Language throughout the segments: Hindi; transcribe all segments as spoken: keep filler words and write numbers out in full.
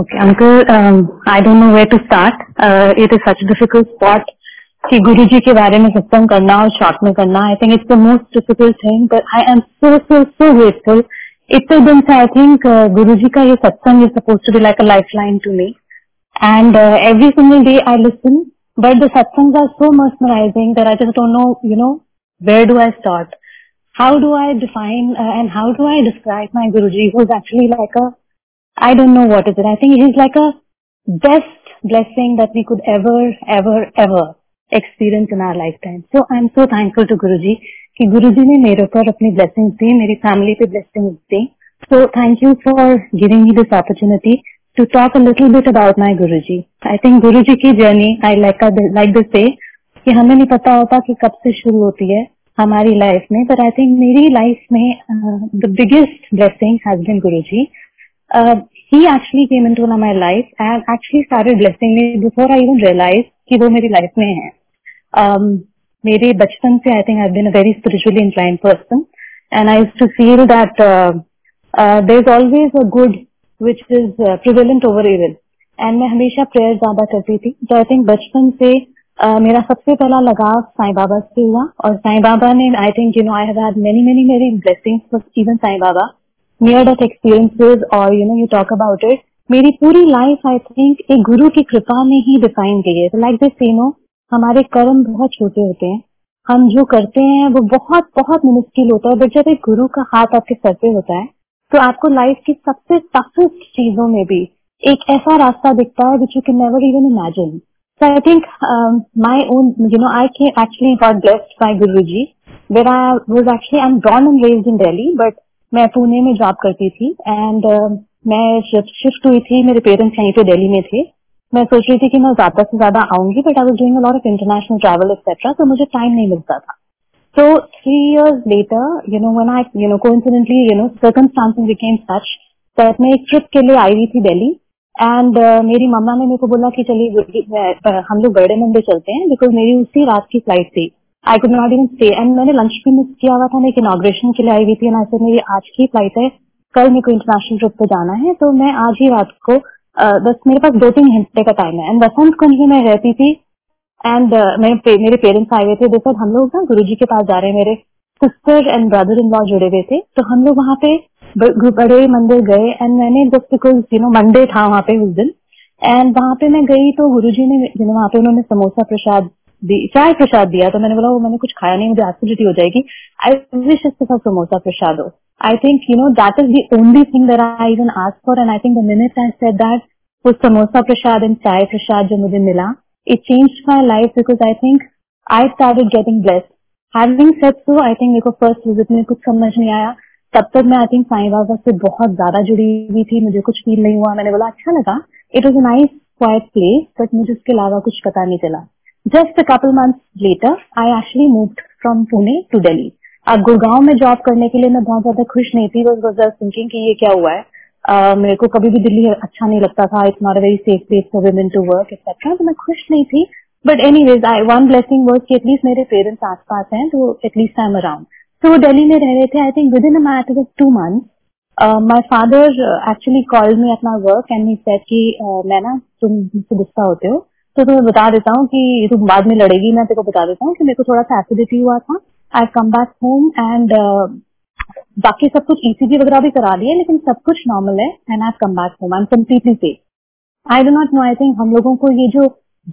Okay, uncle, um, I don't know where to start. Uh, it is such a difficult spot. कि गुरुजी के बारे में सत्संग करना और शॉर्ट में करना, I think it's the most difficult thing, but I am so so so grateful. इतने दिन से आई थिंक गुरुजी का ये satsang is supposed to be like a lifeline to me, and every single day I listen, but the satsangs are so mesmerizing that I just don't know, you know, where do I start? How do I define uh, and how do I describe my Guruji, who is actually like a, I don't know what is it. I think he is like a best blessing that we could ever, ever, ever experience in our lifetime. So I'm so thankful to Guruji कि गुरुजी ने मेरे ऊपर अपनी blessings दी, मेरी फैमिली पे blessings the. So thank you for giving me this opportunity to talk a little bit about my Guruji. I think Guruji की journey, I like like to say कि हमें नहीं पता होता कि कब से शुरू होती है हमारी लाइफ में, but I think मेरी लाइफ में uh, the biggest blessing has been Guruji. Uh, he actually came into my life and actually started blessing me before I even realized कि वो मेरी लाइफ में है. um, मेरे बचपन से I think I have been a very spiritually inclined person and I used to feel that there is always a good which is prevalent over evil, and मैं हमेशा प्रेयर ज्यादा करती थी. तो आई थिंक बचपन से uh, मेरा सबसे पहला लगाव साईं बाबा से हुआ, और साईं बाबा ने I think you know I have had many many मेरी blessings even Sai Baba, near death experiences और you know you talk about it. मेरी पूरी लाइफ आई थिंक एक गुरु की कृपा में ही डिफाइन गई है. लाइक दिस यू नो हमारे कर्म बहुत छोटे होते हैं, हम जो करते हैं वो बहुत बहुत मिनिस्किल होता है, बट जब एक गुरु का हाथ आपके सर पे होता है तो आपको लाइफ की सबसे टफेस्ट चीजों में भी एक ऐसा रास्ता दिखता है which you can never even imagine. So I think my own you know I can actually got blessed by Guruji, where I was actually I am born and raised in Delhi, but मैं पुणे में जॉब करती थी एंड uh, मैं शिफ्ट हुई थी. मेरे पेरेंट्स यहीं पे दिल्ली में थे. मैं सोच रही थी कि मैं ज्यादा से ज्यादा आऊंगी, but I was doing a lot of international travel etcetera, तो मुझे टाइम नहीं मिलता था. So three years later you know when I you know coincidentally you know circumstances became such that मैं एक ट्रिप के लिए आई हुई थी दिल्ली, एंड uh, मेरी मम्मा ने मेरे को बोला कि चलिए हम लोग बड़े मंदिर चलते हैं, बिकॉज मेरी उसी रात की फ्लाइट थी. I could not even stay, and मैंने लंच भी मिस किया हुआ था. मैं एक इनॉग्रेशन के लिए आई हुई थी, एंड ऐसे मेरी आज की फ्लाइट है, कल मेरे को इंटरनेशनल ट्रिप पे जाना है, तो मैं आज ही रात को uh, बस मेरे पास दो तीन घंटे का टाइम है. एंड वसंत कुंज में मैं रहती थी, एंड uh, मेरे मेरे पेरेंट्स आए हुए थे. देखो हम लोग ना गुरुजी के पास जा रहे हैं, मेरे sister and brother in law जुड़े हुए थे, तो हम लोग वहाँ पे बड़े मंदिर गए. एंड मैंने just because you know Monday था वहाँ पे उस दिन, एंड वहाँ पे मैं गई तो गुरुजी ने you know, वहाँ पे उन्होंने समोसा प्रसाद चाय प्रसाद दिया, तो मैंने बोला वो मैंने कुछ खाया नहीं, मुझे एसिडिटी हो जाएगी, आई विश इसके साथ समोसा प्रसाद हो. I think you know that is the only thing that I even ask for, and I think the minute I said that वो समोसा प्रसाद एंड चाय प्रसाद जो मुझे मिला, it changed my life, because I think I started getting blessed. Having said so I think मेरे को फर्स्ट विजिट में कुछ समझ नहीं आया, तब तक मैं आई थिंक साईं बाबा से बहुत ज्यादा जुड़ी हुई थी, मुझे कुछ फील नहीं हुआ. मैंने बोला अच्छा लगा, it was a nice quite place, but मुझे उसके अलावा कुछ पता नहीं चला. Just a couple months later, I actually moved from Pune to Delhi. अब गुड़गांव में जॉब करने के लिए मैं बहुत ज्यादा खुश नहीं थी, बस वाज थिंकिंग कि ये क्या हुआ है, uh, मेरे को कभी भी दिल्ली अच्छा नहीं लगता था, it's not a very safe place for women to work etcetera, तो मैं खुश नहीं थी. But anyways I one blessing was कि एटलीस्ट मेरे पेरेंट्स आस पास हैं, तो एटलीस्ट आई एम अराउंड. तो वो दिल्ली में रह रहे थे. I think with in a matter of two months my father actually called me at my work and he said कि मैं ना तुम मुझसे गुस्सा होते हो, तो तुम्हें बता देता हूँ कि तुम बाद में लड़ेगी, मैं तेरे को बता देता हूँ कि मेरे को थोड़ा सा एसिडिटी हुआ था. I come back home and बाकी सब कुछ ईसीजी वगैरह भी करा दिए, लेकिन सब कुछ नॉर्मल है, and I come back home, I am completely safe. I do not know, I think हम लोगों को ये जो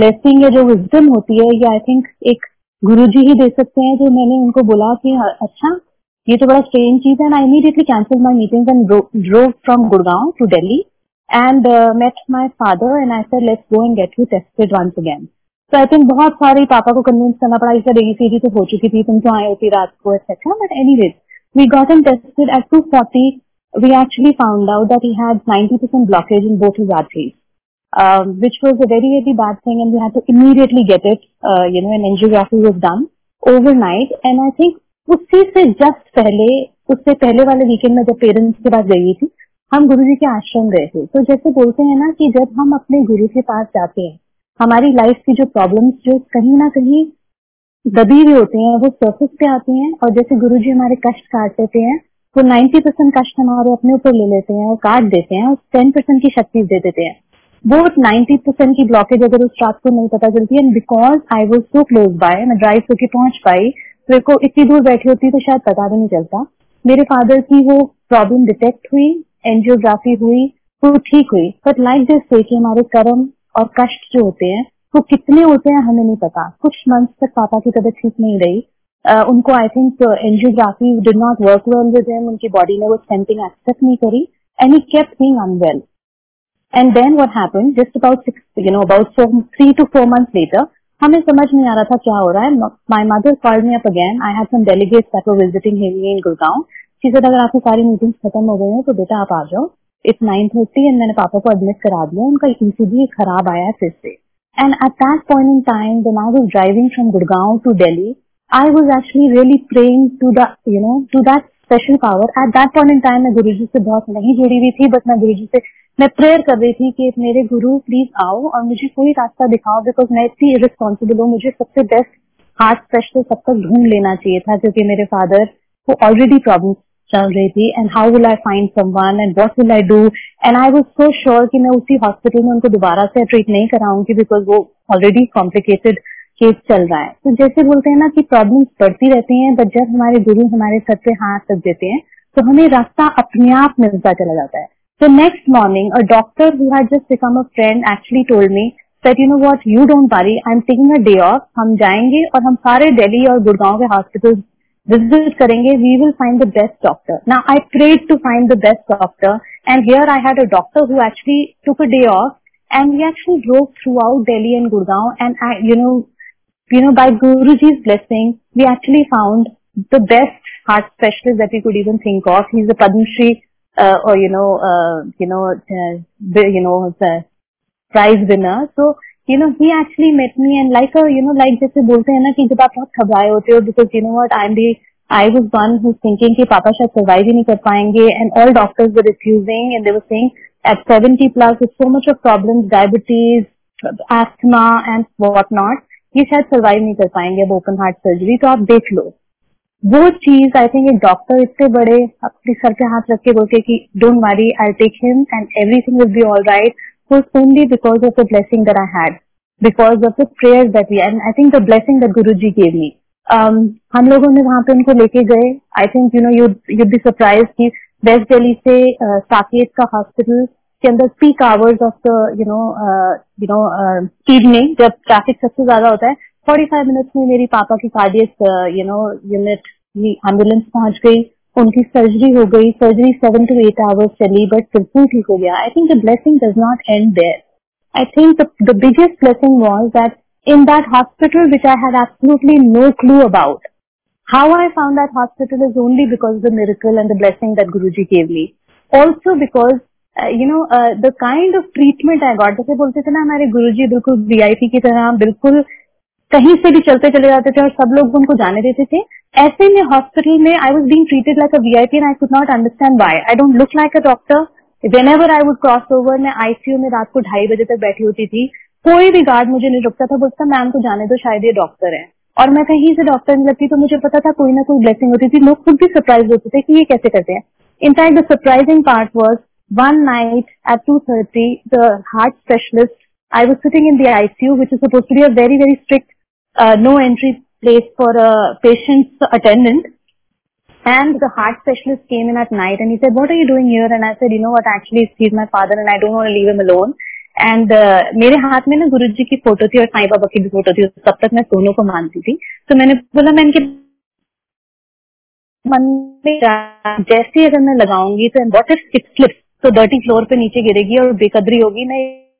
ब्लेसिंग या जो विजडम होती है ये आई थिंक एक गुरुजी ही दे सकते हैं. जो मैंने उनको बोला कि अच्छा ये तो बड़ा स्ट्रेंज चीज है, and I immediately cancel my meeting and drove from Gurgaon to Delhi. And uh, met my father and I said, let's go and get you tested once again. So I think बहुत सारे पापा को convince करना पड़ा. I said, E C G तो हो चुकी थी, तुम क्यों आए होती रात को et cetera. But anyways, we got him tested at two forty. We actually found out that he had ninety percent blockage in both his arteries, um, which was a very very bad thing, and we had to immediately get it. Uh, you know, an angiography was done overnight, and I think उसी से just पहले, उससे पहले वाले weekend में जब parents के पास गई थी, हम गुरुजी के आश्रम गए थे. तो जैसे बोलते हैं ना कि जब हम अपने गुरु के पास जाते हैं, हमारी लाइफ की जो प्रॉब्लम्स जो कहीं ना कहीं दबी हुई होते हैं वो सरफेस पे आते हैं, और जैसे गुरुजी हमारे कष्ट काट देते हैं वो नब्बे परसेंट कष्ट हमारे अपने ऊपर ले लेते हैं और काट देते हैं और दस परसेंट की शक्ति दे देते हैं। वो नब्बे परसेंट की ब्लॉकेज अगर उस रात को नहीं पता चलती, and because I was so close by, मैं ड्राइव करके पहुंच पाई, मेरे को इतनी दूर बैठी होती तो शायद पता भी नहीं चलता। मेरे फादर की वो प्रॉब्लम डिटेक्ट हुई, एंजियोग्राफी हुई, वो ठीक हुई, बट लाइक दिस से कि हमारे कर्म और कष्ट जो होते हैं वो कितने होते हैं हमें नहीं पता। कुछ मंथ्स तक पापा की तबीयत ठीक नहीं रही, Uh, उनको I think angiography did not work well with him, उनकी बॉडी ने वो स्टेंटिंग एक्सेप्ट नहीं करी and he kept being unwell. And then what happened, just about you know about three to four months later, हमें समझ नहीं आ रहा था क्या हो रहा है। My mother called me up again, I had some delegates that were visiting him in Gurgaon. She said अगर आपकी सारी मीटिंग्स खत्म हो गई हो तो बेटा आप आ जाओ, इट्स नाइन थर्टी। एंड मैंने पापा को एडमिट करा दिया, उनका ईसीजी खराब आया है फिर से। And at that point in time when I was driving from Gurgaon to Delhi, I was actually really praying to the, you know, to that special power. At that point in time, मैं गुरुजी से बहुत नहीं जुड़ी हुई थी, बट मैं गुरुजी से मैं प्रेयर कर रही थी कि मेरे गुरु प्लीज आओ और मुझे कोई रास्ता दिखाओ, बिकॉज मैं इतनी इररिस्पॉन्सिबल हूँ। मुझे सबसे बेस्ट हार्ट स्पेशल सब तक ढूंढ लेना चाहिए था, क्योंकि मेरे फादर को ऑलरेडी प्रॉब्लम चल रही थी। And how will I find someone and what will I do. And I was so sure कि मैं उसी हॉस्पिटल में उनको दोबारा से ट्रीट नहीं कराऊंगी, बिकॉज वो ऑलरेडी कॉम्प्लिकेटेड केस चल रहा है। तो जैसे बोलते हैं ना कि प्रॉब्लम्स बढ़ती रहती हैं, बट जब हमारे गुरु हमारे सर पे हाथ रख देते हैं तो हमें रास्ता अपने आप मिलता चला जाता है। तो next morning a doctor who had just become a friend actually told me that you know what, you don't worry, I am taking a day off, हम जाएंगे और हम सारे दिल्ली और गुड़गांव के हॉस्पिटल विजिट करेंगे, we will find the best doctor. Now I prayed to find the best doctor and here I had a doctor who actually took a day off and he actually drove throughout Delhi and Gurgaon. And I you know You know, by Guruji's blessing, we actually found the best heart specialist that we could even think of. He's a Padmashri, uh, or you know, uh, you know, uh, you know, uh, prize winner. So, you know, he actually met me and like a, you know, like जैसे बोलते हैं ना कि जब आप बहुत घबराए होते हो, because you know what, I'm the, I was one who's thinking कि पापा शायद survive ही नहीं कर पाएंगे, and all doctors were refusing and they were saying at seventy plus with so much of problems, diabetes, asthma and whatnot, ये शायद सर्वाइव नहीं कर पाएंगे अब ओपन हार्ट सर्जरी, तो आप देख लो। वो चीज आई थिंक एक डॉक्टर इतने बड़े अपने सर पे हाथ रख के बोलते कि don't worry, I take him and everything will be alright, was only because of the blessing that I had, because of the prayers that we and I think the blessing that Guruji gave me. हम लोगों ने वहां पे उनको लेके गए। I think you know you you'd be surprise कि वेस्ट दिल्ली से साकेत का हॉस्पिटल के अंदर peak hours of the you know you know evening जब ट्रैफिक सबसे ज्यादा होता है, पैंतालीस मिनट्स में मेरी पापा की cardiac you know unit ambulance पहुंच गई, उनकी सर्जरी हो गई। Surgery seven to eight hours चली, बट बिल्कुल ठीक हो गया। I think the blessing does not end there. I think the biggest blessing was that in that hospital which I had absolutely no clue about, how I found that hospital is only because of the miracle and the blessing that Guruji gave me. Also because you know the kind of treatment I got, जैसे बोलते थे ना हमारे गुरुजी बिल्कुल वीआईपी की तरह बिल्कुल कहीं से भी चलते चले जाते थे और सब लोग उनको जाने देते थे। ऐसे में हॉस्पिटल में I was being treated like a VIP and I could not understand why. I don't look like a doctor. Whenever I would cross over, मैं आईसीयू में रात को ढाई बजे तक बैठी होती थी, कोई भी गार्ड मुझे नहीं रुकता था, बोलता मैम को जाने दो, शायद ये डॉक्टर है। और मैं कहीं से डॉक्टर नहीं लगती, तो मुझे पता था कोई ना कोई ब्लेसिंग होती थी। लोग खुद भी सरप्राइज होते थे कि ये कैसे करते हैं। In fact the surprising part was, one night at two thirty, the heart specialist, I was sitting in the I C U, which is supposed to be a very, very strict, uh, no entry place for a patient's attendant. And the heart specialist came in at night and he said, what are you doing here? And I said, you know what, actually, he's my father and I don't want to leave him alone. And uh, मेरे हाथ में ना गुरुजी की फोटो थी और साईं बाबा की भी फोटो थी, तब तक मैं दोनों को मानती थी। तो मैंने बोला, मैं इनके मन में जैसे अगर मैं लगाऊंगी तो what if it slips? तो डर्टी फ्लोर पे नीचे गिरेगी और बेकदरी होगी। मैं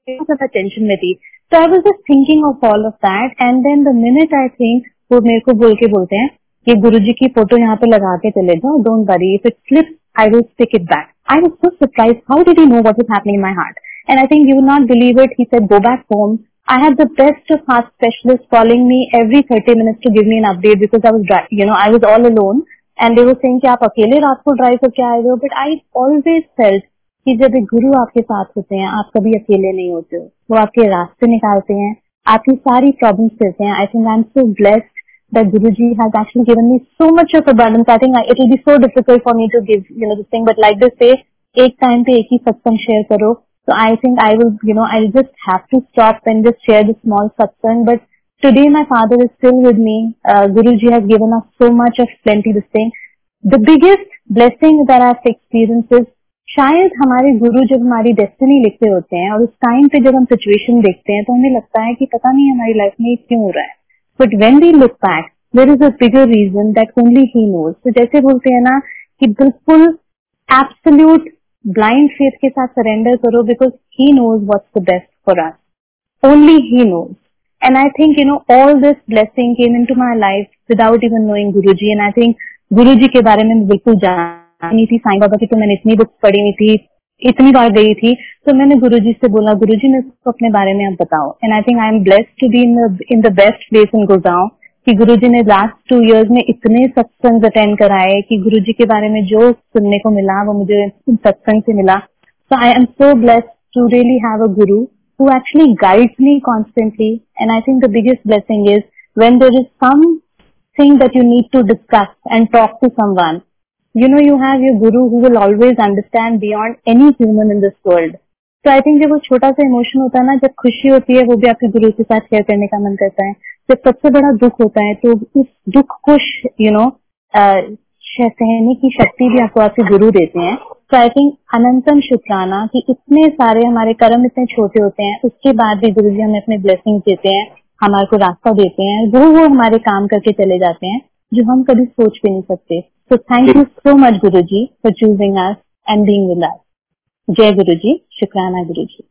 ज्यादा टेंशन में थी, तो I was just thinking of all of that. And then the minute I think वो मेरे को बोल के बोलते हैं कि गुरुजी की फोटो यहाँ पे लगा के चले जाओ, don't worry, if it slips I will pick it back. I was so surprise, how did he know what is happening in my heart. And I think you will not believe it, he said go back home. I had the best of heart specialist calling me every thirty minutes to give me an update, because I was you know I was all alone and they were saying कि आप अकेले रात को ड्राइव करके आए हो। बट आई ऑलवेज फेल्ट कि जब एक गुरु आपके साथ होते हैं आप कभी अकेले नहीं होते हो, वो आपके रास्ते निकालते हैं, आपकी सारी प्रॉब्लम्स देते हैं। I think I am so blessed that Guruji has actually given me so much of abundance. I think I, it will be so difficult for me to give, you know, this thing. But like they say, ek time pe ek hi satsang share karo. So I think I will, you know, I'll just have to stop and just share the small satsang. But today my father is still with me. Uh, Guruji has given us so much of plenty this thing. The biggest blessing that I've experienced is, शायद हमारे गुरु जब हमारी डेस्टिनी लिखते होते हैं और उस टाइम पे जब हम सिचुएशन देखते हैं तो हमें लगता है कि पता नहीं हमारी लाइफ में क्यों हो रहा है. But when we look back there is a bigger reason that only he knows. तो जैसे बोलते हैं ना कि बिल्कुल एब्सोल्यूट ब्लाइंड फेथ के साथ सरेंडर करो, because he knows what's the best for us. Only he knows. And I think you know all this blessing came into my life without even knowing Guruji. And I think Guruji के बारे में बिल्कुल जाननी थी, साईं बाबा की तो मैंने इतनी बुक्स पढ़ी हुई थी, इतनी बार गई थी, तो मैंने गुरुजी से बोला गुरुजी मेरे को अपने बारे में आप बताओ. And I think I am blessed to be in in the best place in Gurgaon कि गुरुजी ने लास्ट टू इयर्स में इतने सत्संग अटेंड कराए कि गुरुजी के बारे में जो सुनने को मिला वो मुझे सत्संग से मिला. So I am so blessed to really have a guru who actually guides me constantly. And I think the biggest blessing is when there is something that you need to discuss and talk to someone, you know, you have your guru who will always understand beyond any human in this world. So I think जब वो छोटा सा emotion होता है ना, जब खुशी होती है वो भी आपके गुरु के साथ शेयर करने का मन करता है. जब सबसे बड़ा दुख होता है तो उस दुख को you know सहने की शक्ति भी आपको आपके गुरु देते हैं. तो आई थिंक अनंतम शुक्राना कि इतने सारे हमारे कर्म इतने छोटे होते हैं, उसके बाद भी गुरु जी हमें अपने ब्लेसिंग देते हैं, हमारे को रास्ता देते हैं, वो वो हमारे काम करके चले जाते हैं जो हम कभी सोच भी नहीं सकते. So thank you so much Guru ji for choosing us and being with us. जय गुरु जी. शुक्राना गुरु जी.